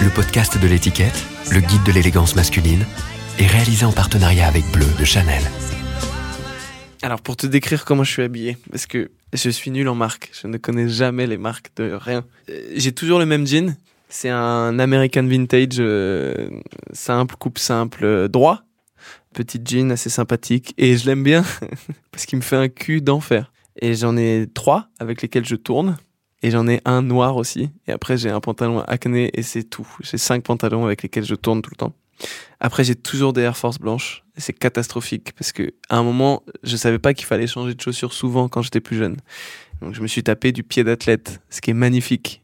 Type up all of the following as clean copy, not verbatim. Le podcast de l'étiquette, le guide de l'élégance masculine, est réalisé en partenariat avec Bleu de Chanel. Alors pour te décrire comment je suis habillé, parce que je suis nul en marque, je ne connais jamais les marques de rien. J'ai toujours le même jean, c'est un American Vintage simple, coupe simple, droit. Petit jean assez sympathique et je l'aime bien parce qu'il me fait un cul d'enfer. Et j'en ai 3 avec lesquels je tourne et j'en ai un noir aussi. Et après j'ai un pantalon acné et c'est tout. J'ai 5 pantalons avec lesquels je tourne tout le temps. Après j'ai toujours des Air Force blanches et c'est catastrophique parce que à un moment je savais pas qu'il fallait changer de chaussures souvent quand j'étais plus jeune. Donc je me suis tapé du pied d'athlète, ce qui est magnifique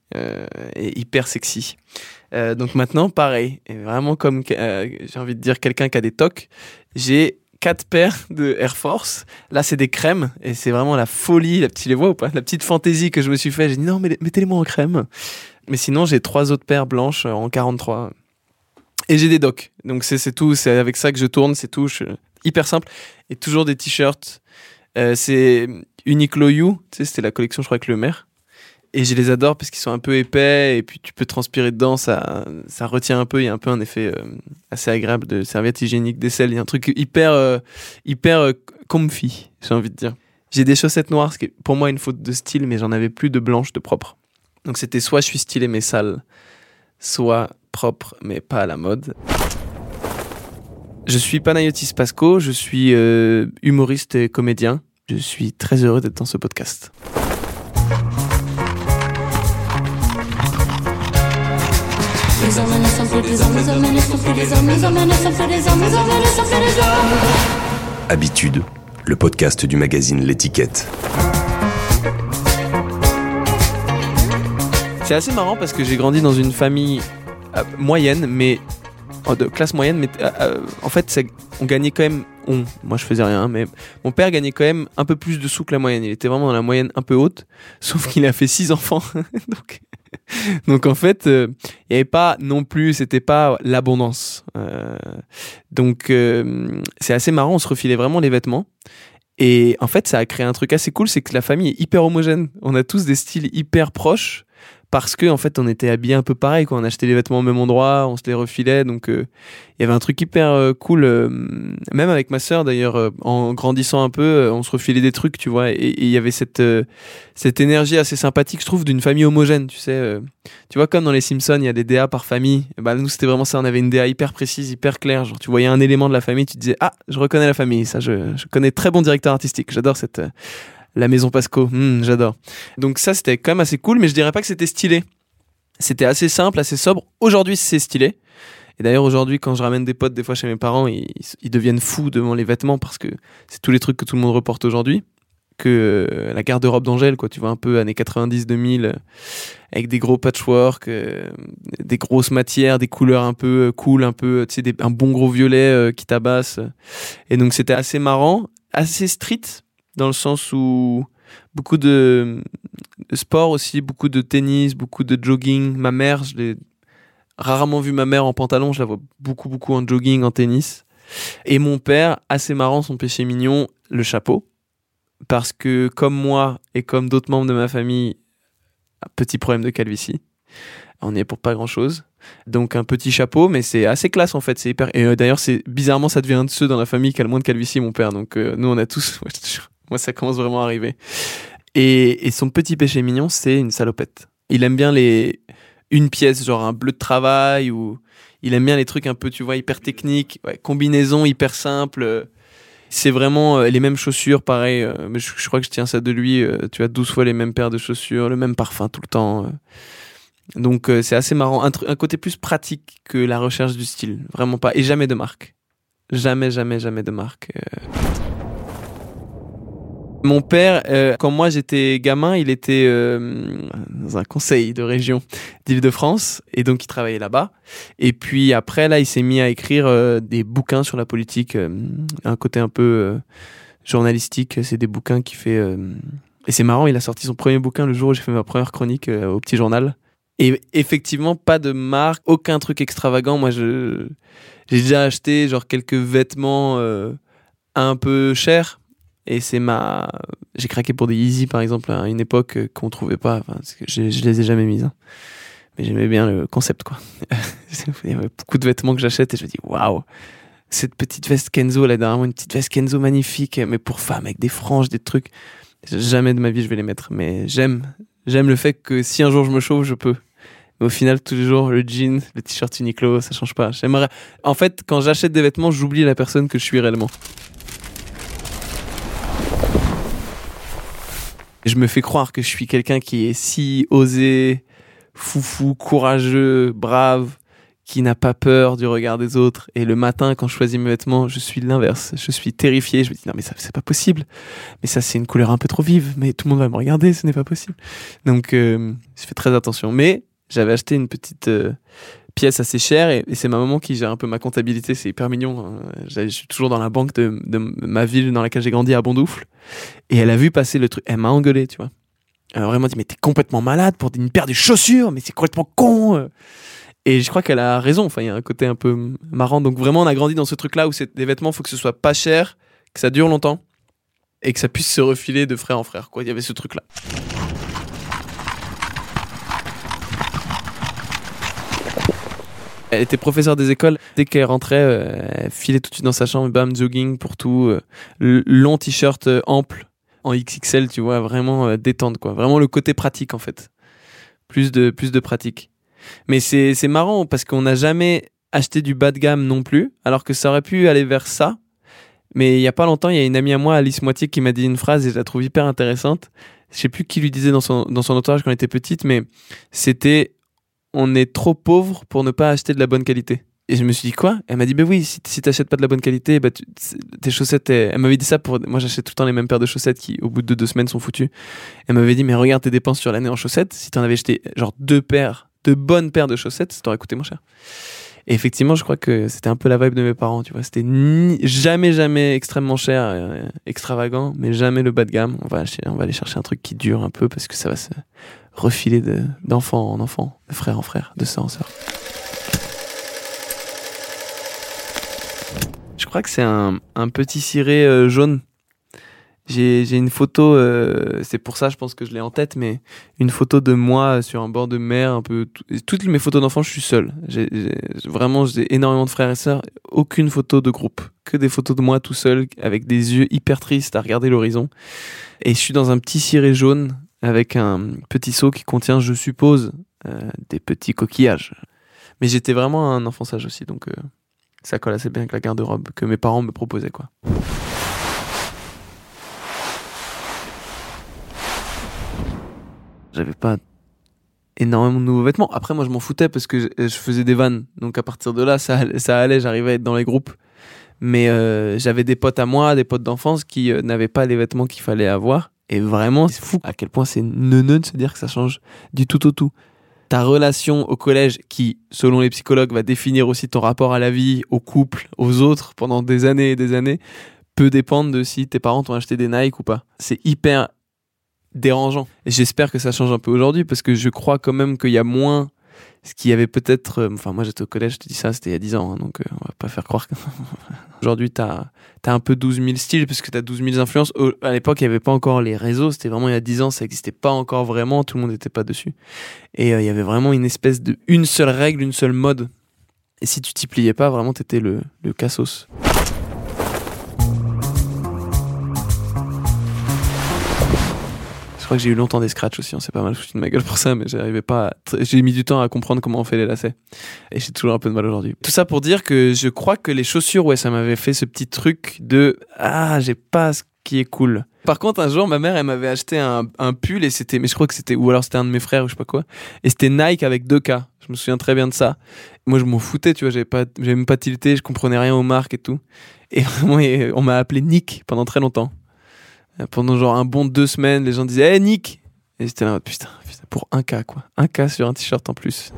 et hyper sexy. Donc maintenant pareil, et vraiment comme j'ai envie de dire quelqu'un qui a des tocs, j'ai 4 paires de Air Force. Là c'est des crèmes et c'est vraiment la folie, tu les vois ou pas ? La petite fantaisie que je me suis fait, j'ai dit non mais mettez-les-moi en crème. Mais sinon j'ai 3 autres paires blanches en 43. Et j'ai des docks, donc c'est tout, c'est avec ça que je tourne, c'est tout, hyper simple. Et toujours des t-shirts, c'est Uniqlo You, tu sais, c'était la collection je crois avec le maire. Et je les adore parce qu'ils sont un peu épais et puis tu peux transpirer dedans, ça retient un peu, il y a un peu un effet assez agréable de serviette hygiénique, d'aisselle, il y a un truc hyper comfy, j'ai envie de dire. J'ai des chaussettes noires, ce qui est pour moi une faute de style, mais j'en avais plus de blanches de propre. Donc c'était soit je suis stylé mais sale, soit propre mais pas à la mode. Je suis Panayotis Pasco, je suis humoriste et comédien. Je suis très heureux d'être dans ce podcast. Habitude, le podcast du magazine L'étiquette. C'est assez marrant parce que j'ai grandi dans une famille moyenne, mais de classe moyenne, mais en fait, on gagnait quand même. Moi, je faisais rien, mais mon père gagnait quand même un peu plus de sous que la moyenne. Il était vraiment dans la moyenne un peu haute, sauf qu'il a fait 6 enfants. Donc en fait, il n'y avait pas non plus, c'était pas l'abondance. Donc c'est assez marrant. On se refilait vraiment les vêtements. Et en fait, ça a créé un truc assez cool, c'est que la famille est hyper homogène. On a tous des styles hyper proches. Parce que en fait, on était habillés un peu pareil, quoi. On achetait les vêtements au même endroit, on se les refilait, donc il y avait un truc hyper cool. Même avec ma sœur, d'ailleurs, en grandissant un peu, on se refilait des trucs, tu vois. Et il y avait cette énergie assez sympathique, je trouve, d'une famille homogène, tu sais. Tu vois, comme dans les Simpsons, il y a des DA par famille. Bah nous, c'était vraiment ça. On avait une DA hyper précise, hyper claire. Genre, tu voyais un élément de la famille, tu te disais ah, je reconnais la famille. Ça, je connais très bon directeur artistique. J'adore cette. La maison Pasco, j'adore. Donc ça, c'était quand même assez cool, mais je dirais pas que c'était stylé. C'était assez simple, assez sobre. Aujourd'hui, c'est stylé. Et d'ailleurs, aujourd'hui, quand je ramène des potes, des fois, chez mes parents, ils deviennent fous devant les vêtements parce que c'est tous les trucs que tout le monde reporte aujourd'hui. Que la garde-robe d'Angèle, quoi, tu vois, un peu années 90, 2000, avec des gros patchwork, des grosses matières, des couleurs un peu cool, un peu, tu sais, un bon gros violet qui tabasse. Et donc, c'était assez marrant, assez street, dans le sens où beaucoup de sport aussi, beaucoup de tennis, beaucoup de jogging. Ma mère, je l'ai rarement vue ma mère en pantalon, je la vois beaucoup en jogging, en tennis. Et mon père, assez marrant, son péché mignon, le chapeau. Parce que comme moi et comme d'autres membres de ma famille, un petit problème de calvitie. On n'y est pour pas grand-chose. Donc un petit chapeau, mais c'est assez classe en fait, c'est hyper... Et d'ailleurs, c'est bizarrement, ça devient un de ceux dans la famille qui a le moins de calvitie, mon père. Donc nous, on a tous... Moi, ça commence vraiment à arriver. Et son petit péché mignon, c'est une salopette. Il aime bien une pièce, genre un bleu de travail, ou il aime bien les trucs un peu, tu vois, hyper techniques, ouais, combinaison hyper simple. C'est vraiment les mêmes chaussures, pareil. Mais je crois que je tiens ça de lui. Tu as 12 fois les mêmes paires de chaussures, le même parfum tout le temps. Donc, c'est assez marrant. Un côté plus pratique que la recherche du style. Vraiment pas. Et jamais de marque. Jamais de marque. Mon père, quand moi j'étais gamin, il était dans un conseil de région d'Île-de-France et donc il travaillait là-bas. Et puis après, là, il s'est mis à écrire des bouquins sur la politique, un côté un peu journalistique. C'est des bouquins qu'il fait... Et c'est marrant, il a sorti son premier bouquin le jour où j'ai fait ma première chronique au Petit Journal. Et effectivement, pas de marque, aucun truc extravagant. Moi, j'ai déjà acheté genre quelques vêtements un peu chers, Et c'est ma... J'ai craqué pour des Yeezy, par exemple, à une époque qu'on trouvait pas. Enfin, parce que je les ai jamais mis. Hein. Mais j'aimais bien le concept, quoi. Il y avait beaucoup de vêtements que j'achète et je me dis, waouh, cette petite veste Kenzo, là, dernièrement, une petite veste Kenzo magnifique, mais pour femme, avec des franges, des trucs. Jamais de ma vie, je vais les mettre. Mais j'aime le fait que si un jour je me chauffe, je peux. Mais au final, tous les jours, le jean, le t-shirt Uniqlo, ça change pas. J'aimerais... En fait, quand j'achète des vêtements, j'oublie la personne que je suis réellement. Je me fais croire que je suis quelqu'un qui est si osé, foufou, courageux, brave, qui n'a pas peur du regard des autres. Et le matin, quand je choisis mes vêtements, je suis l'inverse. Je suis terrifié. Je me dis, non, mais ça, c'est pas possible. Mais ça, c'est une couleur un peu trop vive. Mais tout le monde va me regarder. Ce n'est pas possible. Donc, je fais très attention. Mais j'avais acheté une petite pièce assez chère. Et c'est ma maman qui gère un peu ma comptabilité. C'est hyper mignon. Je suis toujours dans la banque de ma ville dans laquelle j'ai grandi, à Bondoufle. Et elle a vu passer le truc. Elle m'a engueulé, tu vois. Elle m'a vraiment dit, mais t'es complètement malade pour une paire de chaussures, mais c'est complètement con. Et je crois qu'elle a raison. Enfin, il y a un côté un peu marrant. Donc vraiment, on a grandi dans ce truc-là où c'est des vêtements, il faut que ce soit pas cher, que ça dure longtemps et que ça puisse se refiler de frère en frère, quoi. Il y avait ce truc-là. Elle était professeure des écoles. Dès qu'elle rentrait, elle filait tout de suite dans sa chambre, bam, jogging pour tout, long t-shirt ample, en XXL, tu vois, vraiment détente, quoi. Vraiment le côté pratique, en fait. Plus de pratique. Mais c'est marrant parce qu'on n'a jamais acheté du bas de gamme non plus, alors que ça aurait pu aller vers ça. Mais il n'y a pas longtemps, il y a une amie à moi, Alice Moitié, qui m'a dit une phrase et je la trouve hyper intéressante. Je ne sais plus qui lui disait dans son entourage quand elle était petite, mais c'était « On est trop pauvre pour ne pas acheter de la bonne qualité ». Et je me suis dit, quoi? Elle m'a dit, ben oui, si t'achètes pas de la bonne qualité, bah tes chaussettes, elle m'avait dit ça pour, moi j'achète tout le temps les mêmes paires de chaussettes qui, au bout de 2 semaines, sont foutues. Elle m'avait dit, mais regarde tes dépenses sur l'année en chaussettes, si t'en avais acheté genre 2 paires, 2 bonnes paires de chaussettes, ça t'aurait coûté moins cher. Et effectivement, je crois que c'était un peu la vibe de mes parents, tu vois. C'était jamais extrêmement cher, extravagant, mais jamais le bas de gamme. On va aller chercher un truc qui dure un peu parce que ça va se refiler d'enfant en enfant, de frère en frère, de sœur en sœur. Je crois que c'est un petit ciré jaune. J'ai une photo, c'est pour ça je pense que je l'ai en tête, mais une photo de moi sur un bord de mer, un peu. Toutes mes photos d'enfants, je suis seul. Vraiment, j'ai énormément de frères et sœurs, aucune photo de groupe. Que des photos de moi tout seul, avec des yeux hyper tristes à regarder l'horizon. Et je suis dans un petit ciré jaune, avec un petit seau qui contient, je suppose, des petits coquillages. Mais j'étais vraiment un enfant sage aussi, donc... Ça colle assez bien avec la garde-robe que mes parents me proposaient, quoi. J'avais pas énormément de nouveaux vêtements. Après, moi, je m'en foutais parce que je faisais des vannes. Donc, à partir de là, ça allait. J'arrivais à être dans les groupes. Mais j'avais des potes à moi, des potes d'enfance qui n'avaient pas les vêtements qu'il fallait avoir. Et vraiment, c'est fou à quel point c'est neuneux de se dire que ça change du tout au tout. Ta relation au collège qui, selon les psychologues, va définir aussi ton rapport à la vie, au couple, aux autres pendant des années et des années, peut dépendre de si tes parents t'ont acheté des Nike ou pas. C'est hyper dérangeant. Et j'espère que ça change un peu aujourd'hui parce que je crois quand même qu'il y a moins ce qu'il y avait peut-être... Enfin, moi, j'étais au collège, je te dis ça, c'était il y a 10 ans, hein, donc on va pas faire croire que... Aujourd'hui, t'as un peu 12 000 styles parce que t'as 12 000 influences. À l'époque, il n'y avait pas encore les réseaux. C'était vraiment il y a 10 ans, ça n'existait pas encore vraiment. Tout le monde n'était pas dessus. Et il y avait vraiment une espèce de... Une seule règle, une seule mode. Et si tu t'y pliais pas, vraiment, t'étais le cassos. Je crois que j'ai eu longtemps des scratchs aussi, on s'est pas mal foutu de ma gueule pour ça, mais j'arrivais pas j'ai mis du temps à comprendre comment on fait les lacets. Et j'ai toujours un peu de mal aujourd'hui. Tout ça pour dire que je crois que les chaussures, ouais, ça m'avait fait ce petit truc de « Ah, j'ai pas ce qui est cool ». Par contre, un jour, ma mère, elle m'avait acheté un pull, et c'était, mais je crois que c'était, ou alors c'était un de mes frères, ou je sais pas quoi, et c'était Nike avec 2K. Je me souviens très bien de ça. Moi, je m'en foutais, tu vois, j'avais même pas tilté, je comprenais rien aux marques et tout. Et vraiment, on m'a appelé Nick pendant très longtemps. Pendant genre un bon 2 semaines, les gens disaient hey, « Eh, Nick !» Et j'étais là, putain, pour 1K, quoi. 1K sur un t-shirt en plus.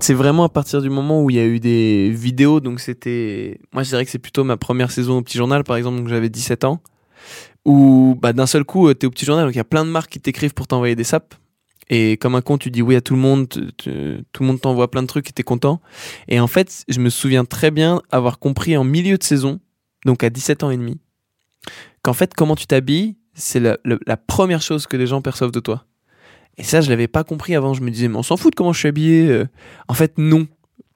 C'est vraiment à partir du moment où il y a eu des vidéos, donc c'était... Moi, je dirais que c'est plutôt ma première saison au Petit Journal, par exemple, donc j'avais 17 ans, où bah, d'un seul coup, t'es au Petit Journal, donc il y a plein de marques qui t'écrivent pour t'envoyer des sapes. Et comme un con, tu dis oui à tout le monde, tout le monde t'envoie plein de trucs et t'es content. Et en fait, je me souviens très bien avoir compris en milieu de saison donc à 17 ans et demi, qu'en fait, comment tu t'habilles, c'est la première chose que les gens perçoivent de toi. Et ça, je ne l'avais pas compris avant. Je me disais, mais on s'en fout de comment je suis habillé. En fait, non,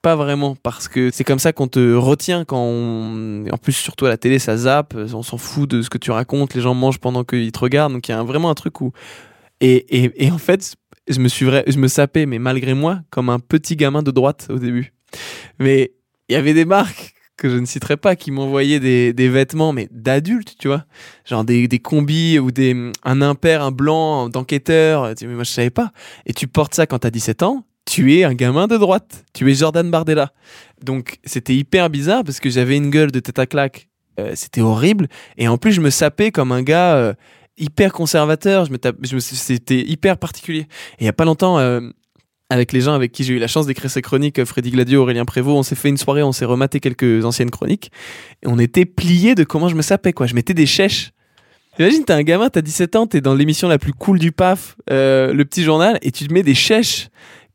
pas vraiment. Parce que c'est comme ça qu'on te retient. En plus, surtout à la télé, ça zappe. On s'en fout de ce que tu racontes. Les gens mangent pendant qu'ils te regardent. Donc, il y a vraiment un truc où... Et en fait, je me sapais, mais malgré moi, comme un petit gamin de droite au début. Mais il y avait des marques que je ne citerai pas qui m'envoyaient des vêtements, mais d'adultes, tu vois. Genre des combis ou un impair, un blanc d'enquêteur. Mais moi, je ne savais pas. Et tu portes ça quand tu as 17 ans, tu es un gamin de droite. Tu es Jordan Bardella. Donc, c'était hyper bizarre parce que j'avais une gueule de tête à claque. C'était horrible. Et en plus, je me sapais comme un gars... hyper conservateur, c'était hyper particulier. Et il n'y a pas longtemps, avec les gens avec qui j'ai eu la chance d'écrire ces chroniques, Freddy Gladio, Aurélien Prévost, on s'est fait une soirée, on s'est rematé quelques anciennes chroniques, et on était pliés de comment je me sapais, quoi. Je mettais des chèches. Imagine, t'es un gamin, t'as 17 ans, t'es dans l'émission la plus cool du PAF, Le Petit Journal, et tu te mets des chèches.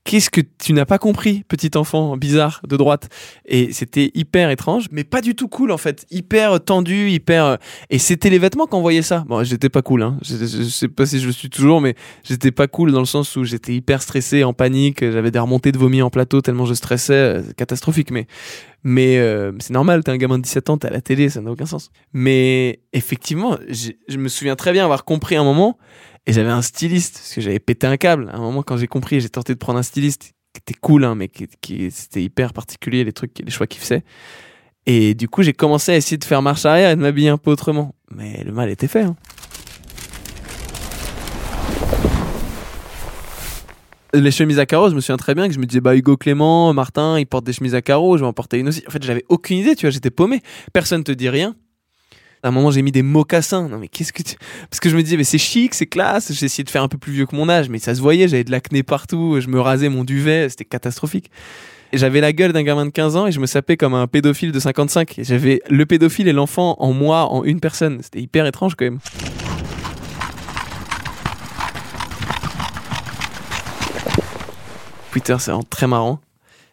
Qu'est-ce que tu n'as pas compris, petit enfant bizarre de droite? Et c'était hyper étrange, mais pas du tout cool en fait. Hyper tendu, hyper... Et c'était les vêtements qu'on voyait ça. Bon, j'étais pas cool, hein. Je sais pas si je le suis toujours, mais j'étais pas cool dans le sens où j'étais hyper stressé, en panique. J'avais des remontées de vomi en plateau tellement je stressais. C'est catastrophique, mais c'est normal, t'es un gamin de 17 ans, t'es à la télé, ça n'a aucun sens. Mais effectivement, je me souviens très bien avoir compris un moment... Et j'avais un styliste, parce que j'avais pété un câble. À un moment, quand j'ai compris, j'ai tenté de prendre un styliste qui était cool, hein, mais c'était hyper particulier, les choix qu'il faisait. Et du coup, j'ai commencé à essayer de faire marche arrière et de m'habiller un peu autrement. Mais le mal était fait. Hein. Les chemises à carreaux, je me souviens très bien que je me disais, Hugo Clément, Martin, ils portent des chemises à carreaux, je vais en porter une aussi. En fait, j'avais aucune idée, tu vois, j'étais paumé. Personne ne te dit rien. À un moment, j'ai mis des mocassins. Non, mais qu'est-ce que tu... Parce que je me disais, mais c'est chic, c'est classe. J'ai essayé de faire un peu plus vieux que mon âge, mais ça se voyait, j'avais de l'acné partout. Je me rasais mon duvet, c'était catastrophique. Et j'avais la gueule d'un gamin de 15 ans et je me sapais comme un pédophile de 55. Et j'avais le pédophile et l'enfant en moi, en une personne. C'était hyper étrange quand même. Twitter, c'est vraiment très marrant,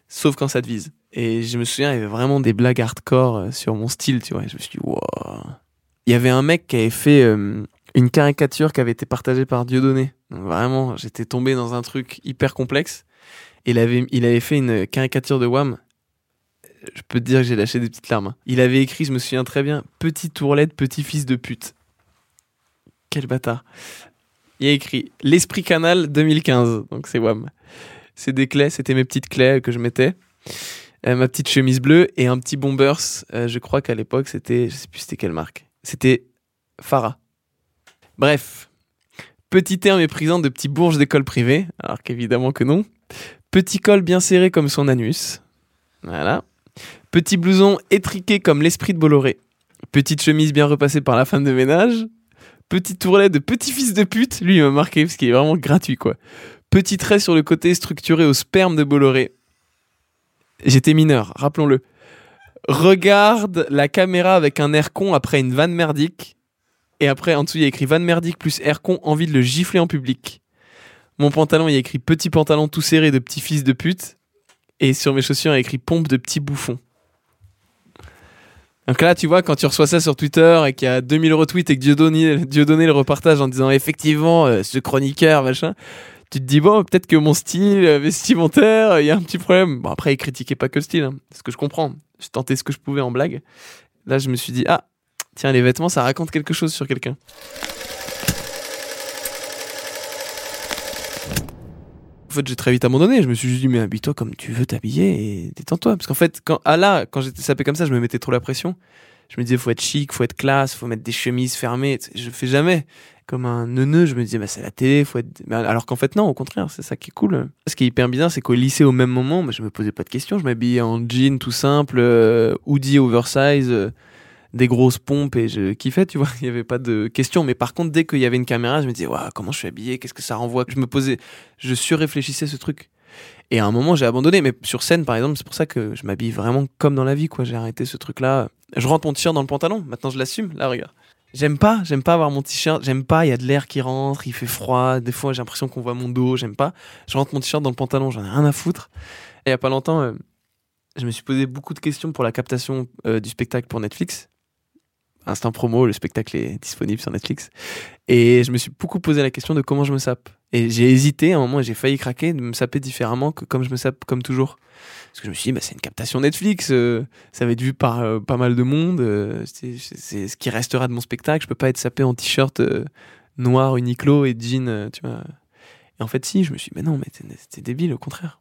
sauf quand ça te vise. Et je me souviens, il y avait vraiment des blagues hardcore sur mon style, tu vois. Je me suis dit, wow. Il y avait un mec qui avait fait une caricature qui avait été partagée par Dieudonné. Donc vraiment, j'étais tombé dans un truc hyper complexe. Il avait fait une caricature de WAM. Je peux te dire que j'ai lâché des petites larmes. Hein. Il avait écrit, je me souviens très bien, « Petit tourlette, petit fils de pute ». Quel bâtard. Il a écrit « L'esprit canal 2015 ». Donc c'est WAM. C'est des clés, c'était mes petites clés que je mettais. Ma petite chemise bleue et un petit bombers. Je crois qu'à l'époque, je sais plus c'était quelle marque. C'était Fary. Bref. Petit air méprisant de petit bourge d'école privée. Alors qu'évidemment que non. Petit col bien serré comme son anus. Voilà. Petit blouson étriqué comme l'esprit de Bolloré. Petite chemise bien repassée par la femme de ménage. Petit tourlet de petit fils de pute. Lui, il m'a marqué parce qu'il est vraiment gratuit, quoi. Petit trait sur le côté structuré au sperme de Bolloré. J'étais mineur, rappelons-le. Regarde la caméra avec un air con après une vanne merdique. Et après, en dessous, il y a écrit vanne merdique plus air con, envie de le gifler en public. Mon pantalon, il y a écrit petit pantalon tout serré de petit fils de pute. Et sur mes chaussures, il y a écrit pompe de petit bouffon. Donc là, tu vois, quand tu reçois ça sur Twitter et qu'il y a 2000 retweets et que Dieudonné le repartage en disant effectivement, ce chroniqueur, machin. Tu te dis, bon, peut-être que mon style vestimentaire, il y a un petit problème. Bon, après, il critiquait pas que le style, hein, ce que je comprends. Je tentais ce que je pouvais en blague. Là, je me suis dit, ah, tiens, les vêtements, ça raconte quelque chose sur quelqu'un. En fait, j'ai très vite abandonné. Je me suis juste dit, mais habille-toi comme tu veux t'habiller et détends-toi. Parce qu'en fait, quand j'étais sapé comme ça, je me mettais trop la pression. Je me disais, faut être chic, faut être classe, faut mettre des chemises fermées. Je fais jamais. Comme un neuneu, je me disais, c'est la télé, faut être... Alors qu'en fait, non, au contraire, c'est ça qui est cool. Ce qui est hyper bizarre, c'est qu'au lycée, au même moment, je me posais pas de questions. Je m'habillais en jean tout simple, hoodie oversize, des grosses pompes et je kiffais, tu vois. Il n'y avait pas de questions. Mais par contre, dès qu'il y avait une caméra, je me disais, ouais, comment je suis habillé, qu'est-ce que ça renvoie? Je surréfléchissais ce truc. Et à un moment, j'ai abandonné. Mais sur scène, par exemple, c'est pour ça que je m'habille vraiment comme dans la vie, quoi. J'ai arrêté ce truc-là. Je rentre mon t-shirt dans le pantalon. Maintenant, je l'assume. Là, regarde. J'aime pas avoir mon t-shirt, il y a de l'air qui rentre, il fait froid, des fois j'ai l'impression qu'on voit mon dos, j'aime pas. Je rentre mon t-shirt dans le pantalon, j'en ai rien à foutre. Et il y a pas longtemps, je me suis posé beaucoup de questions pour la captation du spectacle pour Netflix. Instant promo, le spectacle est disponible sur Netflix. Et je me suis beaucoup posé la question de comment je me sape. Et j'ai hésité à un moment et j'ai failli craquer de me saper différemment que comme je me sape comme toujours. Parce que je me suis dit, bah, c'est une captation Netflix, ça va être vu par pas mal de monde, c'est ce qui restera de mon spectacle, je peux pas être sapé en t-shirt noir, Uniqlo et jean, tu vois. Et en fait, si, je me suis dit, mais non, mais t'es débile, au contraire.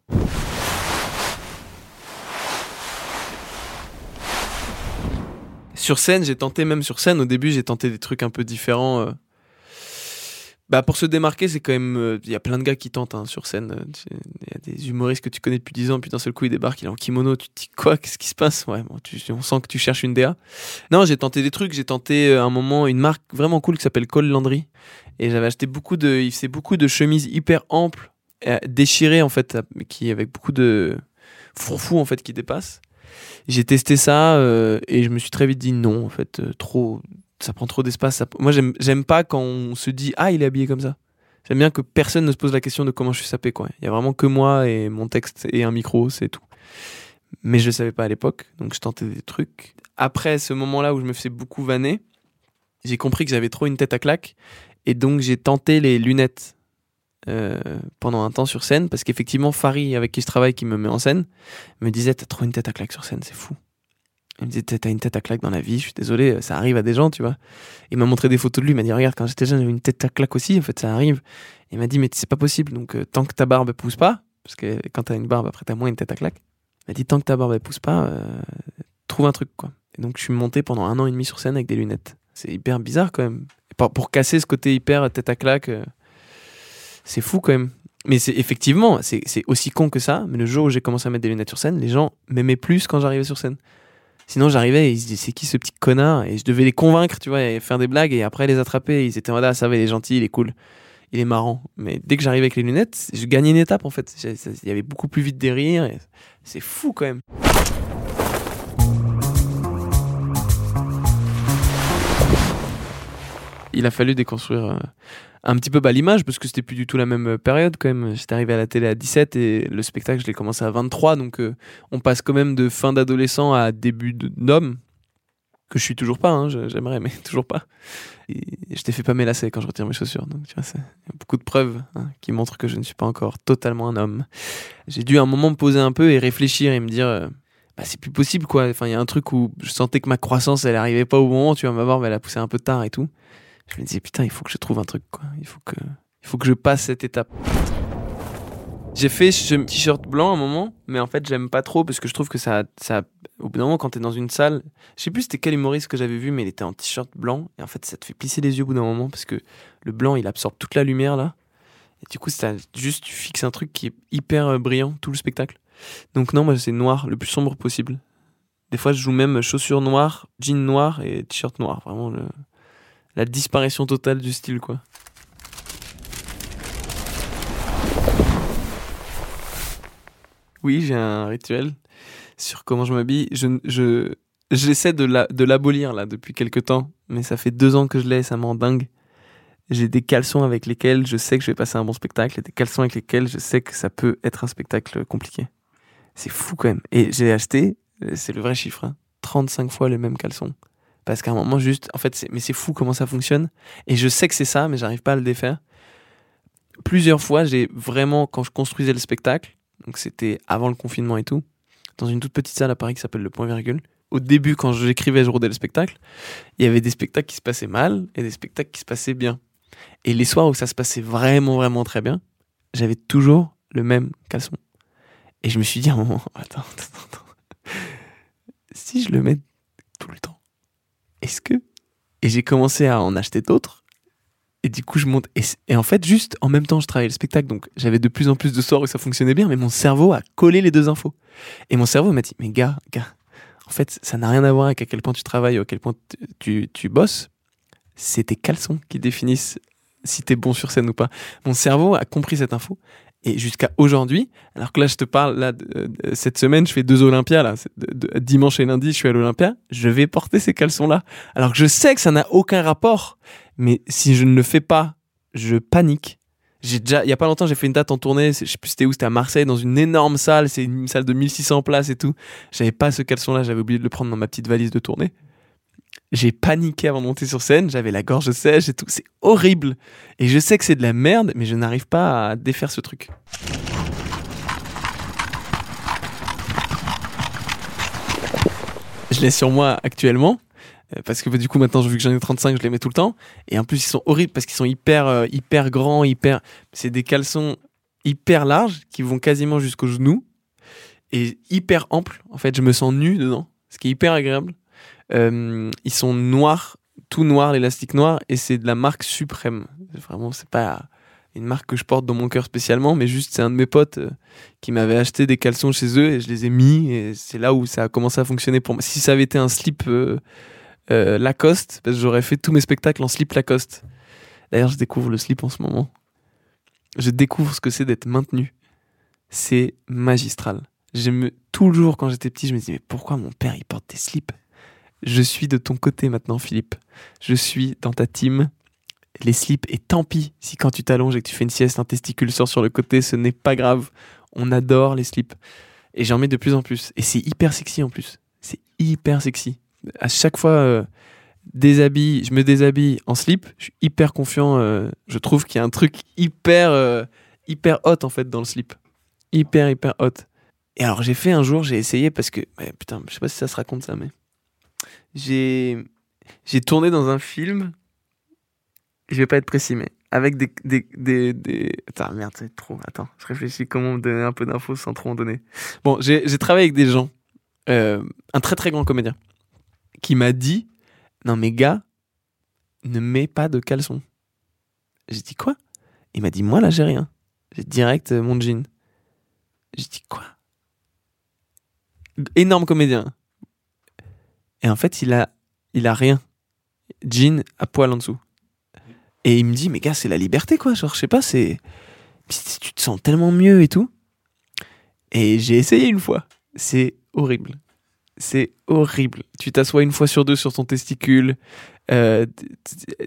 Sur scène, j'ai tenté, même sur scène, au début, j'ai tenté des trucs un peu différents. Bah, pour se démarquer, c'est quand même... Il y a plein de gars qui tentent hein, sur scène. Il y a des humoristes que tu connais depuis 10 ans, puis d'un seul coup, il débarque, il est en kimono, tu te dis quoi, qu'est-ce qui se passe ? Ouais, bon, on sent que tu cherches une DA. Non, j'ai tenté des trucs. J'ai tenté à un moment une marque vraiment cool qui s'appelle Cole Landry. Et j'avais acheté il faisait beaucoup de chemises hyper amples, déchirées en fait, avec beaucoup de fourfou en fait qui dépassent. J'ai testé ça et je me suis très vite dit non en fait, ça prend trop d'espace. Moi, j'aime pas quand on se dit « Ah, il est habillé comme ça ». J'aime bien que personne ne se pose la question de comment je suis sapé, quoi. Il y a vraiment que moi et mon texte et un micro, c'est tout. Mais je le savais pas à l'époque, donc je tentais des trucs. Après ce moment-là où je me faisais beaucoup vanner, j'ai compris que j'avais trop une tête à claque et donc j'ai tenté les lunettes pendant un temps sur scène parce qu'effectivement, Fary, avec qui je travaille, qui me met en scène, me disait « T'as trop une tête à claque sur scène, c'est fou ». Il me disait, t'as une tête à claque dans la vie, je suis désolé, ça arrive à des gens, tu vois. Il m'a montré des photos de lui, il m'a dit, regarde, quand j'étais jeune, j'avais une tête à claque aussi, en fait, ça arrive. Il m'a dit, mais c'est pas possible, donc tant que ta barbe ne pousse pas, parce que quand t'as une barbe, après t'as moins une tête à claque. Il m'a dit, tant que ta barbe ne pousse pas, trouve un truc, quoi. Et donc je suis monté pendant 1 an et demi sur scène avec des lunettes. C'est hyper bizarre, quand même. Pour casser ce côté hyper tête à claque, c'est fou, quand même. Mais effectivement, c'est aussi con que ça, mais le jour où j'ai commencé à mettre des lunettes sur scène, les gens m'aimaient plus quand j'arrivais sur scène. Sinon, j'arrivais et ils se disaient, c'est qui ce petit connard ? Et je devais les convaincre, tu vois, et faire des blagues et après les attraper. Ils étaient en mode, ah, ça va, il est gentil, il est cool, il est marrant. Mais dès que j'arrivais avec les lunettes, je gagnais une étape en fait. Il y avait beaucoup plus vite des rires. Et c'est fou quand même. Il a fallu déconstruire un petit peu l'image parce que c'était plus du tout la même période quand même. J'étais arrivé à la télé à 17 et le spectacle je l'ai commencé à 23, donc on passe quand même de fin d'adolescent à début d'homme, que je suis toujours pas, hein, j'aimerais mais toujours pas. Et je t'ai fait pas mes lacets quand je retire mes chaussures, donc tu vois, il y a beaucoup de preuves hein, qui montrent que je ne suis pas encore totalement un homme. J'ai dû à un moment me poser un peu et réfléchir et me dire... c'est plus possible quoi, enfin il y a un truc où je sentais que ma croissance elle arrivait pas au moment, tu vois, ma barbe elle a poussé un peu tard et tout. Je me disais, putain, il faut que je trouve un truc, quoi. Il faut que je passe cette étape. J'ai fait ce t-shirt blanc à un moment, mais en fait, j'aime pas trop, parce que je trouve que ça au bout d'un moment, quand t'es dans une salle, je sais plus c'était quel humoriste que j'avais vu, mais il était en t-shirt blanc, et en fait, ça te fait plisser les yeux au bout d'un moment, parce que le blanc, il absorbe toute la lumière, là. Et du coup, tu fixes un truc qui est hyper brillant, tout le spectacle. Donc non, moi, c'est noir, le plus sombre possible. Des fois, je joue même chaussures noires, jeans noirs et t-shirt noir, vraiment le... La disparition totale du style, quoi. Oui, j'ai un rituel sur comment je m'habille. J'essaie de l'abolir, là, depuis quelques temps. Mais ça fait 2 ans que je l'ai, ça m'en dingue. J'ai des caleçons avec lesquels je sais que je vais passer un bon spectacle et des caleçons avec lesquels je sais que ça peut être un spectacle compliqué. C'est fou, quand même. Et j'ai acheté, c'est le vrai chiffre, 35 fois les mêmes caleçons. Parce qu'à un moment juste, en fait, mais c'est fou comment ça fonctionne. Et je sais que c'est ça, mais j'arrive pas à le défaire. Plusieurs fois, j'ai vraiment, quand je construisais le spectacle, donc c'était avant le confinement et tout, dans une toute petite salle à Paris qui s'appelle Le Point Virgule. Au début, quand j'écrivais, je rodais le spectacle, il y avait des spectacles qui se passaient mal et des spectacles qui se passaient bien. Et les soirs où ça se passait vraiment, vraiment très bien, j'avais toujours le même caleçon. Et je me suis dit à un moment, attends. Si je le mets tout le temps, est-ce que... Et j'ai commencé à en acheter d'autres. Et du coup, je monte. Et en fait, juste en même temps, je travaillais le spectacle. Donc, j'avais de plus en plus de soirs où ça fonctionnait bien. Mais mon cerveau a collé les 2 infos. Et mon cerveau m'a dit, mais gars, en fait, ça n'a rien à voir avec à quel point tu travailles ou à quel point tu bosses. C'est tes caleçons qui définissent si t'es bon sur scène ou pas. Mon cerveau a compris cette info. Et jusqu'à aujourd'hui, alors que là, je te parle, là, cette semaine, je fais 2 Olympias, là. Dimanche et lundi, je suis à l'Olympia. Je vais porter ces caleçons-là. Alors que je sais que ça n'a aucun rapport. Mais si je ne le fais pas, je panique. Il y a pas longtemps, j'ai fait une date en tournée. Je sais plus c'était où, c'était à Marseille, dans une énorme salle. C'est une salle de 1600 places et tout. J'avais pas ce caleçon-là. J'avais oublié de le prendre dans ma petite valise de tournée. J'ai paniqué avant de monter sur scène, j'avais la gorge sèche et tout, c'est horrible. Et je sais que c'est de la merde, mais je n'arrive pas à défaire ce truc. Je l'ai sur moi actuellement, parce que du coup maintenant vu que j'en ai 35, je les mets tout le temps. Et en plus ils sont horribles parce qu'ils sont hyper grands, hyper... C'est des caleçons hyper larges qui vont quasiment jusqu'aux genoux et hyper amples. En fait je me sens nu dedans, ce qui est hyper agréable. Ils sont noirs, tout noir, l'élastique noir, et c'est de la marque suprême. Vraiment, c'est pas une marque que je porte dans mon cœur spécialement, mais juste c'est un de mes potes qui m'avait acheté des caleçons chez eux et je les ai mis, et c'est là où ça a commencé à fonctionner pour moi. Si ça avait été un slip Lacoste, parce que j'aurais fait tous mes spectacles en slip Lacoste. D'ailleurs, je découvre le slip en ce moment. Je découvre ce que c'est d'être maintenu. C'est magistral. Toujours quand j'étais petit, je me disais, mais pourquoi mon père il porte des slips ? Je suis de ton côté maintenant, Philippe. Je suis dans ta team. Les slips, et tant pis si quand tu t'allonges et que tu fais une sieste, un testicule sort sur le côté, ce n'est pas grave. On adore les slips. Et j'en mets de plus en plus. Et c'est hyper sexy en plus. C'est hyper sexy. À chaque fois, je me déshabille en slip. Je suis hyper confiant. Je trouve qu'il y a un truc hyper hot en fait dans le slip. Hyper hot. Et alors j'ai essayé parce que... Ouais, putain, je sais pas si ça se raconte ça, mais... J'ai tourné dans un film, je vais pas être précis, mais avec des... Attends, merde, c'est trop... Attends, je réfléchis comment me donner un peu d'infos sans trop en donner. Bon, j'ai travaillé avec des gens, un très grand comédien, qui m'a dit, non mais gars, ne mets pas de caleçon. J'ai dit quoi ? Il m'a dit, moi là j'ai rien. J'ai direct mon jean. J'ai dit quoi ? Énorme comédien. Et en fait, il a rien. Jean à poil en dessous. Et il me dit, mais gars, c'est la liberté, quoi. Genre, je sais pas, tu te sens tellement mieux et tout. Et j'ai essayé une fois. C'est horrible. C'est horrible. Tu t'assois une fois sur deux sur ton testicule.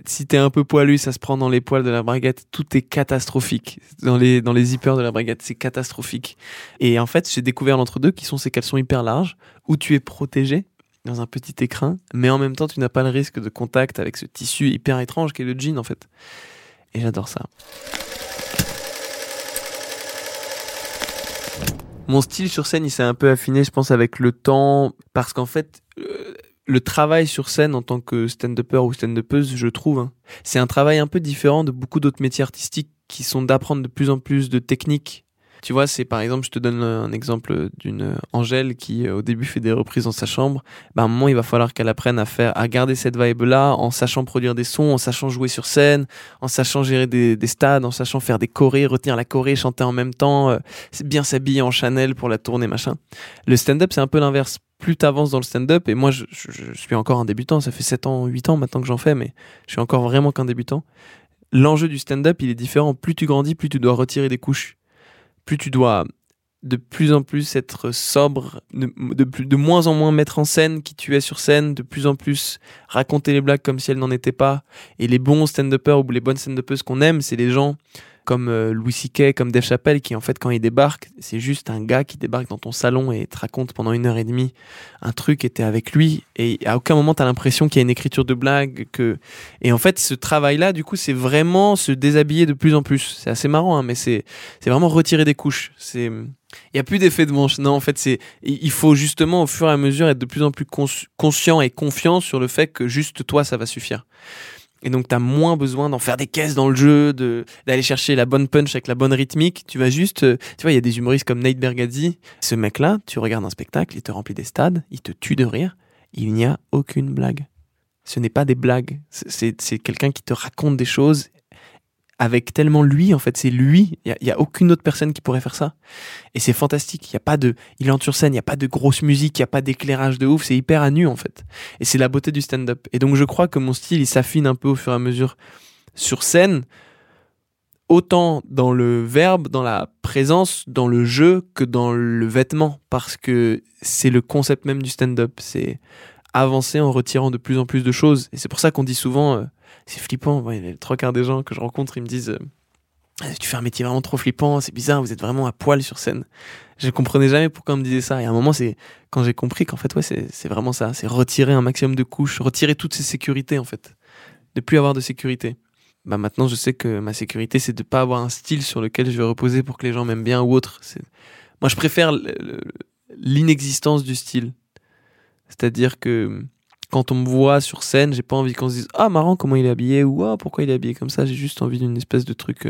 Si t'es un peu poilu, ça se prend dans les poils de la braguette. Tout est catastrophique. Dans les zippers de la braguette, c'est catastrophique. Et en fait, j'ai découvert l'entre-deux qui sont ces caleçons hyper larges où tu es protégé dans un petit écrin, mais en même temps, tu n'as pas le risque de contact avec ce tissu hyper étrange qu'est le jean, en fait. Et j'adore ça. Mon style sur scène, il s'est un peu affiné, je pense, avec le temps, parce qu'en fait, le travail sur scène en tant que stand-upper ou stand-upeuse, je trouve, c'est un travail un peu différent de beaucoup d'autres métiers artistiques qui sont d'apprendre de plus en plus de techniques. Tu vois, c'est par exemple, je te donne un exemple d'une Angèle qui au début fait des reprises dans sa chambre. Ben, à un moment, il va falloir qu'elle apprenne à garder cette vibe-là en sachant produire des sons, en sachant jouer sur scène, en sachant gérer des stades, en sachant faire des chorés, retenir la choré, chanter en même temps, bien s'habiller en Chanel pour la tournée, machin. Le stand-up, c'est un peu l'inverse. Plus t'avances dans le stand-up, et moi, je suis encore un débutant, ça fait 7 ans, 8 ans maintenant que j'en fais, mais je suis encore vraiment qu'un débutant. L'enjeu du stand-up, il est différent. Plus tu grandis, plus tu dois retirer des couches. Plus tu dois de plus en plus être sobre, de moins en moins mettre en scène qui tu es sur scène, de plus en plus raconter les blagues comme si elles n'en étaient pas. Et les bons stand-uppers ou les bonnes stand-uppeuses qu'on aime, c'est les gens comme Louis C.K., comme Dave Chappelle, qui en fait quand ils débarquent, c'est juste un gars qui débarque dans ton salon et te raconte pendant 1h30 un truc, et t'es avec lui, et à aucun moment t'as l'impression qu'il y a une écriture de blague que... Et en fait ce travail là du coup c'est vraiment se déshabiller de plus en plus, c'est assez marrant, mais c'est vraiment retirer des couches. C'est... il n'y a plus d'effet de manche, non, en fait c'est... il faut justement au fur et à mesure être de plus en plus conscient et confiant sur le fait que juste toi ça va suffire. Et donc, t'as moins besoin d'en faire des caisses dans le jeu, d'aller chercher la bonne punch avec la bonne rythmique. Tu vas juste... Tu vois, il y a des humoristes comme Nate Bargatze. Ce mec-là, tu regardes un spectacle, il te remplit des stades, il te tue de rire. Il n'y a aucune blague. Ce n'est pas des blagues. C'est quelqu'un qui te raconte des choses avec tellement lui, en fait. C'est lui. Il n'y a aucune autre personne qui pourrait faire ça. Et c'est fantastique. Il entre sur scène, il n'y a pas de grosse musique, il n'y a pas d'éclairage de ouf. C'est hyper à nu, en fait. Et c'est la beauté du stand-up. Et donc, je crois que mon style, il s'affine un peu au fur et à mesure sur scène, autant dans le verbe, dans la présence, dans le jeu, que dans le vêtement. Parce que c'est le concept même du stand-up. C'est avancer en retirant de plus en plus de choses. Et c'est pour ça qu'on dit souvent... c'est flippant, les 3/4 des gens que je rencontre, ils me disent tu fais un métier vraiment trop flippant, c'est bizarre, vous êtes vraiment à poil sur scène. Je comprenais jamais pourquoi on me disait ça. Et à un moment, c'est quand j'ai compris qu'en fait, ouais, c'est vraiment ça. C'est retirer un maximum de couches, retirer toutes ces sécurités, en fait. De plus avoir de sécurité. Bah, maintenant, je sais que ma sécurité, c'est de pas avoir un style sur lequel je vais reposer pour que les gens m'aiment bien ou autre. C'est... Moi, je préfère l'inexistence du style. C'est-à-dire que quand on me voit sur scène, j'ai pas envie qu'on se dise « Ah, marrant, comment il est habillé » ou « Ah, pourquoi il est habillé comme ça ?» J'ai juste envie d'une espèce de truc...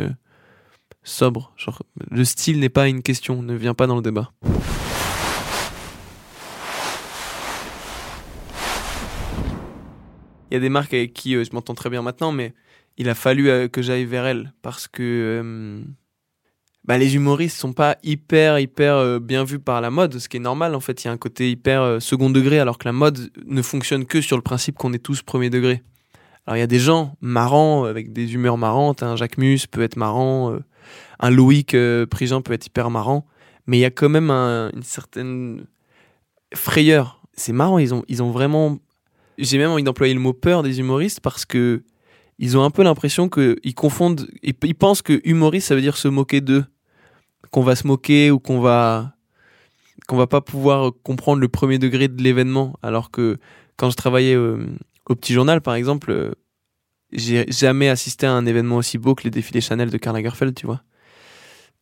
sobre, genre le style n'est pas une question, ne vient pas dans le débat. Il y a des marques avec qui je m'entends très bien maintenant, mais il a fallu que j'aille vers elles parce que les humoristes sont pas hyper bien vus par la mode, ce qui est normal en fait. Il y a un côté hyper second degré, alors que la mode ne fonctionne que sur le principe qu'on est tous premier degré. Alors il y a des gens marrants, avec des humeurs marrantes, un Jacques Mus peut être marrant, un Loïc Prigent peut être hyper marrant, mais il y a quand même une certaine frayeur. C'est marrant, ils ont vraiment... J'ai même envie d'employer le mot peur des humoristes parce que ils ont un peu l'impression qu'ils confondent, ils pensent que humoriste ça veut dire se moquer d'eux, qu'on va se moquer ou qu'on va pas pouvoir comprendre le premier degré de l'événement, alors que quand je travaillais... Au Petit Journal, par exemple, j'ai jamais assisté à un événement aussi beau que les défilés Chanel de Karl Lagerfeld, tu vois.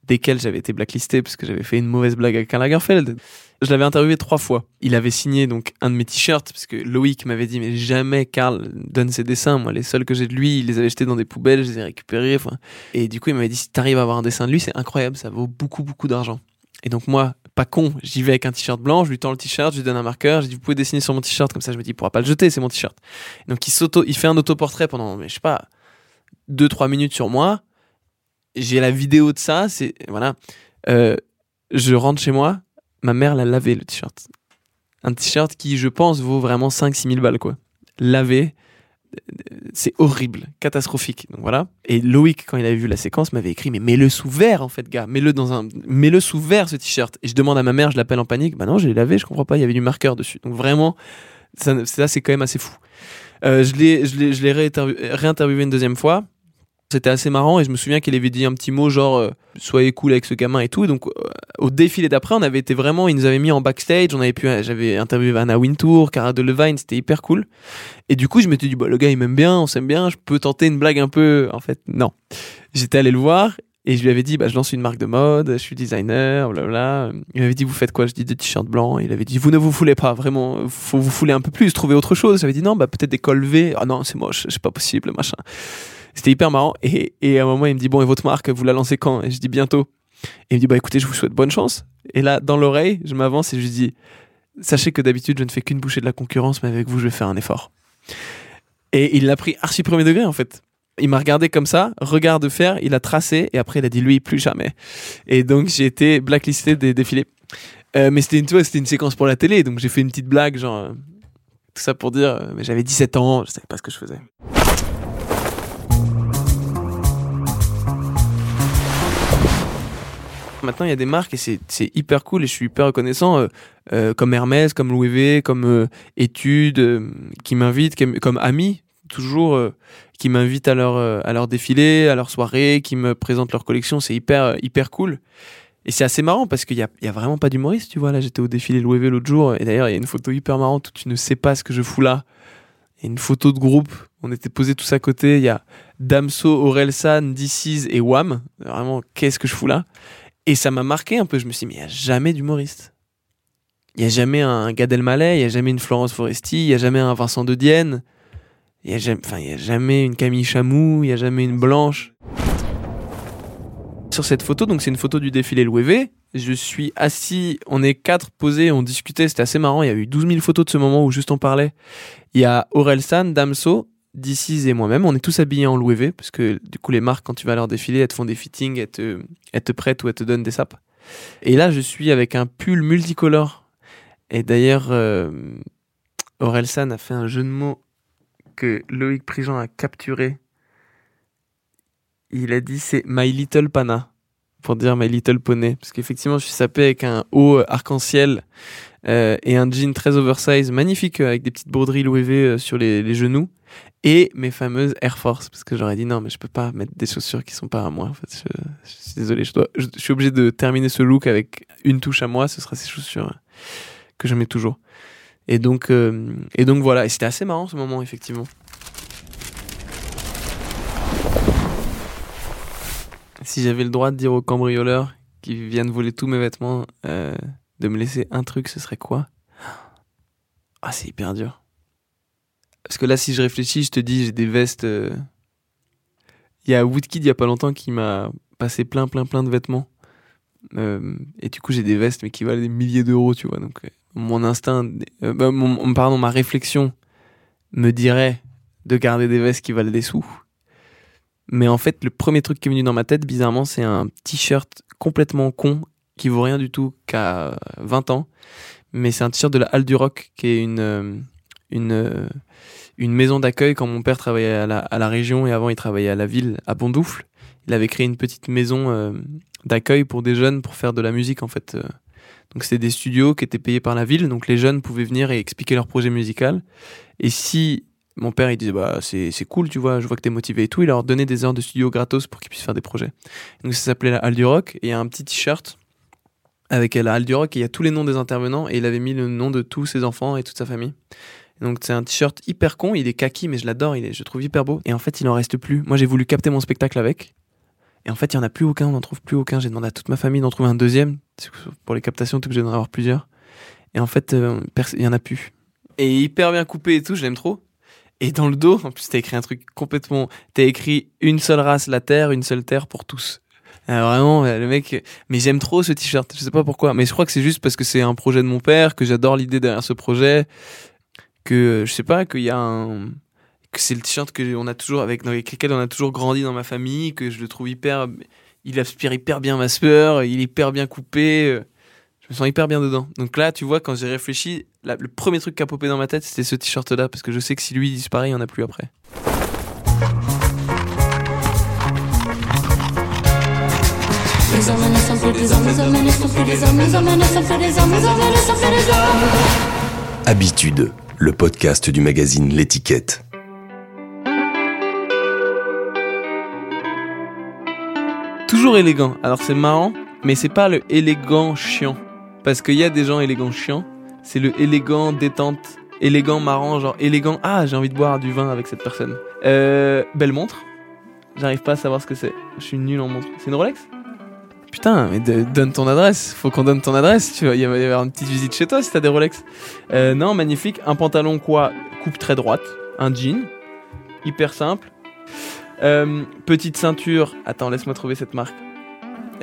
Desquels j'avais été blacklisté parce que j'avais fait une mauvaise blague à Karl Lagerfeld. Je l'avais interviewé 3 fois. Il avait signé donc un de mes t-shirts parce que Loïc m'avait dit mais jamais Karl donne ses dessins. Moi, les seuls que j'ai de lui, il les avait jetés dans des poubelles, je les ai récupérés. Enfin. Et du coup, il m'avait dit si t'arrives à avoir un dessin de lui, c'est incroyable, ça vaut beaucoup, beaucoup d'argent. Et donc moi, pas con, j'y vais avec un t-shirt blanc, je lui tends le t-shirt, je lui donne un marqueur, je dis vous pouvez dessiner sur mon t-shirt, comme ça je me dis il pourra pas le jeter, c'est mon t-shirt. Et donc il fait un autoportrait pendant, mais je sais pas, 2-3 minutes sur moi, j'ai la vidéo de ça, c'est voilà. Je rentre chez moi, ma mère l'a lavé le t-shirt. Un t-shirt qui je pense vaut vraiment 5-6 000 balles quoi. Lavé, c'est horrible, catastrophique. Donc voilà. Et Loïc, quand il avait vu la séquence, m'avait écrit mais mets-le sous verre en fait, gars. Mets-le sous verre ce t-shirt. Et je demande à ma mère, je l'appelle en panique. Bah non, je l'ai lavé, je comprends pas. Il y avait du marqueur dessus. Donc vraiment, ça c'est quand même assez fou. Je l'ai réinterviewé une deuxième fois. C'était assez marrant et je me souviens qu'il avait dit un petit mot genre soyez cool avec ce gamin et tout. Donc au défilé d'après, on avait été vraiment, ils nous avaient mis en backstage, j'avais interviewé Anna Wintour, Cara Delevingne, c'était hyper cool. Et du coup, je m'étais dit bah le gars il m'aime bien, on s'aime bien, je peux tenter une blague un peu. En fait, non. J'étais allé le voir et je lui avais dit bah je lance une marque de mode, je suis designer, blabla. Il m'avait dit vous faites quoi ? Je dis des t-shirts blancs. Il avait dit vous ne vous foulez pas vraiment, faut vous fouler un peu plus, trouver autre chose. J'avais dit non bah peut-être des cols V. Ah non c'est moche, c'est pas possible machin. C'était hyper marrant et à un moment il me dit bon et votre marque vous la lancez quand? Et je dis bientôt. Et il me dit bah écoutez je vous souhaite bonne chance. Et là dans l'oreille je m'avance et je lui dis sachez que d'habitude je ne fais qu'une bouchée de la concurrence mais avec vous je vais faire un effort. Et il l'a pris archi premier degré en fait. Il m'a regardé comme ça, regard de fer, il a tracé et après il a dit lui plus jamais. Et donc j'ai été blacklisté des défilés. Mais c'était une séquence pour la télé donc j'ai fait une petite blague genre tout ça pour dire mais j'avais 17 ans, je savais pas ce que je faisais. Maintenant, il y a des marques et c'est hyper cool et je suis hyper reconnaissant, comme Hermès, comme Louis V, comme Études, qui m'invitent, comme Amis, toujours, qui m'invitent à leur défilé, à leur soirée, qui me présentent leur collection. C'est hyper cool. Et c'est assez marrant parce qu'il y a vraiment pas d'humoriste, tu vois. Là, j'étais au défilé Louis V l'autre jour et d'ailleurs, il y a une photo hyper marrante où tu ne sais pas ce que je fous là. Il y a une photo de groupe, on était posés tous à côté. Il y a Damso, Aurelsan, DC's et WAM. Vraiment, qu'est-ce que je fous là? Et ça m'a marqué un peu, je me suis dit, mais il n'y a jamais d'humoriste. Il n'y a jamais un Gad Elmaleh, il n'y a jamais une Florence Foresti, il n'y a jamais un Vincent de Dienne, il n'y a jamais une Camille Chamou, il n'y a jamais une Blanche. Sur cette photo, donc c'est une photo du défilé Louis V, je suis assis, on est 4 posés, on discutait, c'était assez marrant, il y a eu 12 000 photos de ce moment où juste on parlait. Il y a Aurelsan, Damso, DC's et moi-même, on est tous habillés en Louis V parce que du coup les marques quand tu vas à leur défilé elles te font des fittings, elles te prêtent ou elles te donnent des sapes. Et là je suis avec un pull multicolore et d'ailleurs Aurelsan a fait un jeu de mots que Loïc Prigent a capturé. Il a dit c'est My Little Pana. pour dire My Little Pony, parce qu'effectivement je suis sapé avec un haut arc-en-ciel et un jean très oversize magnifique avec des petites broderies Louis V sur les genoux et mes fameuses Air Force, parce que j'aurais dit non mais je peux pas mettre des chaussures qui sont pas à moi en fait, je suis désolé, je suis obligé de terminer ce look avec une touche à moi, ce sera ces chaussures que je mets toujours. Et donc voilà, et c'était assez marrant ce moment effectivement. Si j'avais le droit de dire aux cambrioleurs qui viennent voler tous mes vêtements de me laisser un truc, ce serait quoi ? Ah, c'est hyper dur. Parce que là, si je réfléchis, je te dis, j'ai des vestes... Il y a Woodkid, il y a pas longtemps, qui m'a passé plein de vêtements. Et du coup, j'ai des vestes, mais qui valent des milliers d'euros, tu vois. Donc, mon instinct... ma réflexion me dirait de garder des vestes qui valent des sous. Mais en fait, le premier truc qui est venu dans ma tête, bizarrement, c'est un t-shirt complètement con, qui vaut rien du tout, qu'à 20 ans. Mais c'est un t-shirt de la Halle du Rock, qui est une maison d'accueil. Quand mon père travaillait à la région, et avant, il travaillait à la ville, à Bondoufle. Il avait créé une petite maison d'accueil pour des jeunes, pour faire de la musique, en fait. Donc, c'était des studios qui étaient payés par la ville. Donc, les jeunes pouvaient venir et expliquer leur projet musical. Et si... Mon père, il disait, bah, c'est cool, tu vois, je vois que t'es motivé et tout. Il leur donnait des heures de studio gratos pour qu'ils puissent faire des projets. Donc, ça s'appelait la Halle du Rock. Et il y a un petit t-shirt avec la Halle du Rock. Et il y a tous les noms des intervenants. Et il avait mis le nom de tous ses enfants et toute sa famille. Et donc, c'est un t-shirt hyper con. Il est kaki, mais je l'adore. Je trouve hyper beau. Et en fait, il en reste plus. Moi, j'ai voulu capter mon spectacle avec. Et en fait, il n'y en a plus aucun. On n'en trouve plus aucun. J'ai demandé à toute ma famille d'en trouver un deuxième. Pour les captations, tout que j'ai d'en avoir plusieurs. Et en fait, il n'y en a plus. Et hyper bien coupé et tout. Je l'aime trop. Et dans le dos, en plus, t'as écrit un truc complètement... T'as écrit une seule race, la Terre, une seule Terre pour tous. Alors vraiment, le mec... Mais j'aime trop ce t-shirt, je sais pas pourquoi. Mais je crois que c'est juste parce que c'est un projet de mon père, que j'adore l'idée derrière ce projet, que, je sais pas, qu'il y a un... que c'est le t-shirt qu'on a toujours, avec lequel on a toujours grandi dans ma famille, que je le trouve hyper... Il aspire hyper bien ma sœur, il est hyper bien coupé... Je me sens hyper bien dedans. Donc là, tu vois, quand j'ai réfléchi, le premier truc qui a popé dans ma tête, c'était ce t-shirt-là, parce que je sais que si lui disparaît, il n'y en a plus après. Habitude, le podcast du magazine L'étiquette. Toujours élégant. Alors c'est marrant, mais c'est pas le élégant chiant. Parce qu'il y a des gens élégants chiants, c'est le élégant détente, élégant marrant, genre élégant, ah j'ai envie de boire du vin avec cette personne. Belle montre, j'arrive pas à savoir ce que c'est, je suis nul en montre. C'est une Rolex ? Putain, mais donne ton adresse, faut qu'on donne ton adresse, tu vois, il va y avoir une petite visite chez toi si t'as des Rolex. Non, magnifique, un pantalon quoi, coupe très droite, un jean, hyper simple. Petite ceinture, attends laisse-moi trouver cette marque.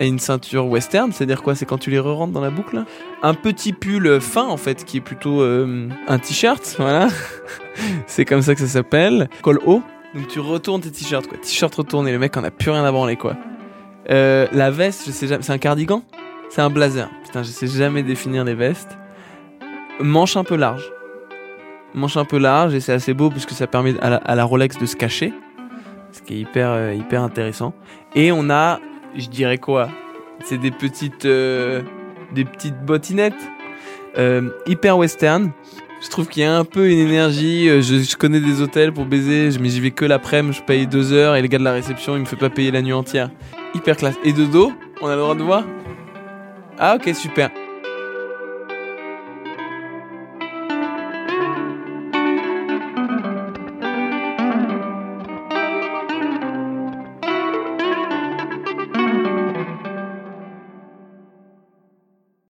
Et une ceinture western, c'est-à-dire quoi ? C'est quand tu les re-rentres dans la boucle ? Un petit pull fin, en fait, qui est plutôt un t-shirt, voilà. C'est comme ça que ça s'appelle. Col haut, donc tu retournes tes t-shirts, quoi. T-shirt retourné, le mec en a plus rien à branler, quoi. La veste, je sais jamais, c'est un cardigan ? C'est un blazer. Putain, je sais jamais définir les vestes. Manche un peu large, et c'est assez beau, puisque ça permet à la Rolex de se cacher, ce qui est hyper intéressant. Et on a... Je dirais quoi ? C'est des petites bottinettes hyper western. Je trouve qu'il y a un peu une énergie. Je connais des hôtels pour baiser, mais j'y vais que l'après-midi. Je paye 2 heures et le gars de la réception il me fait pas payer la nuit entière. Hyper classe. Et de dos, on a le droit de voir ? Ah ok super.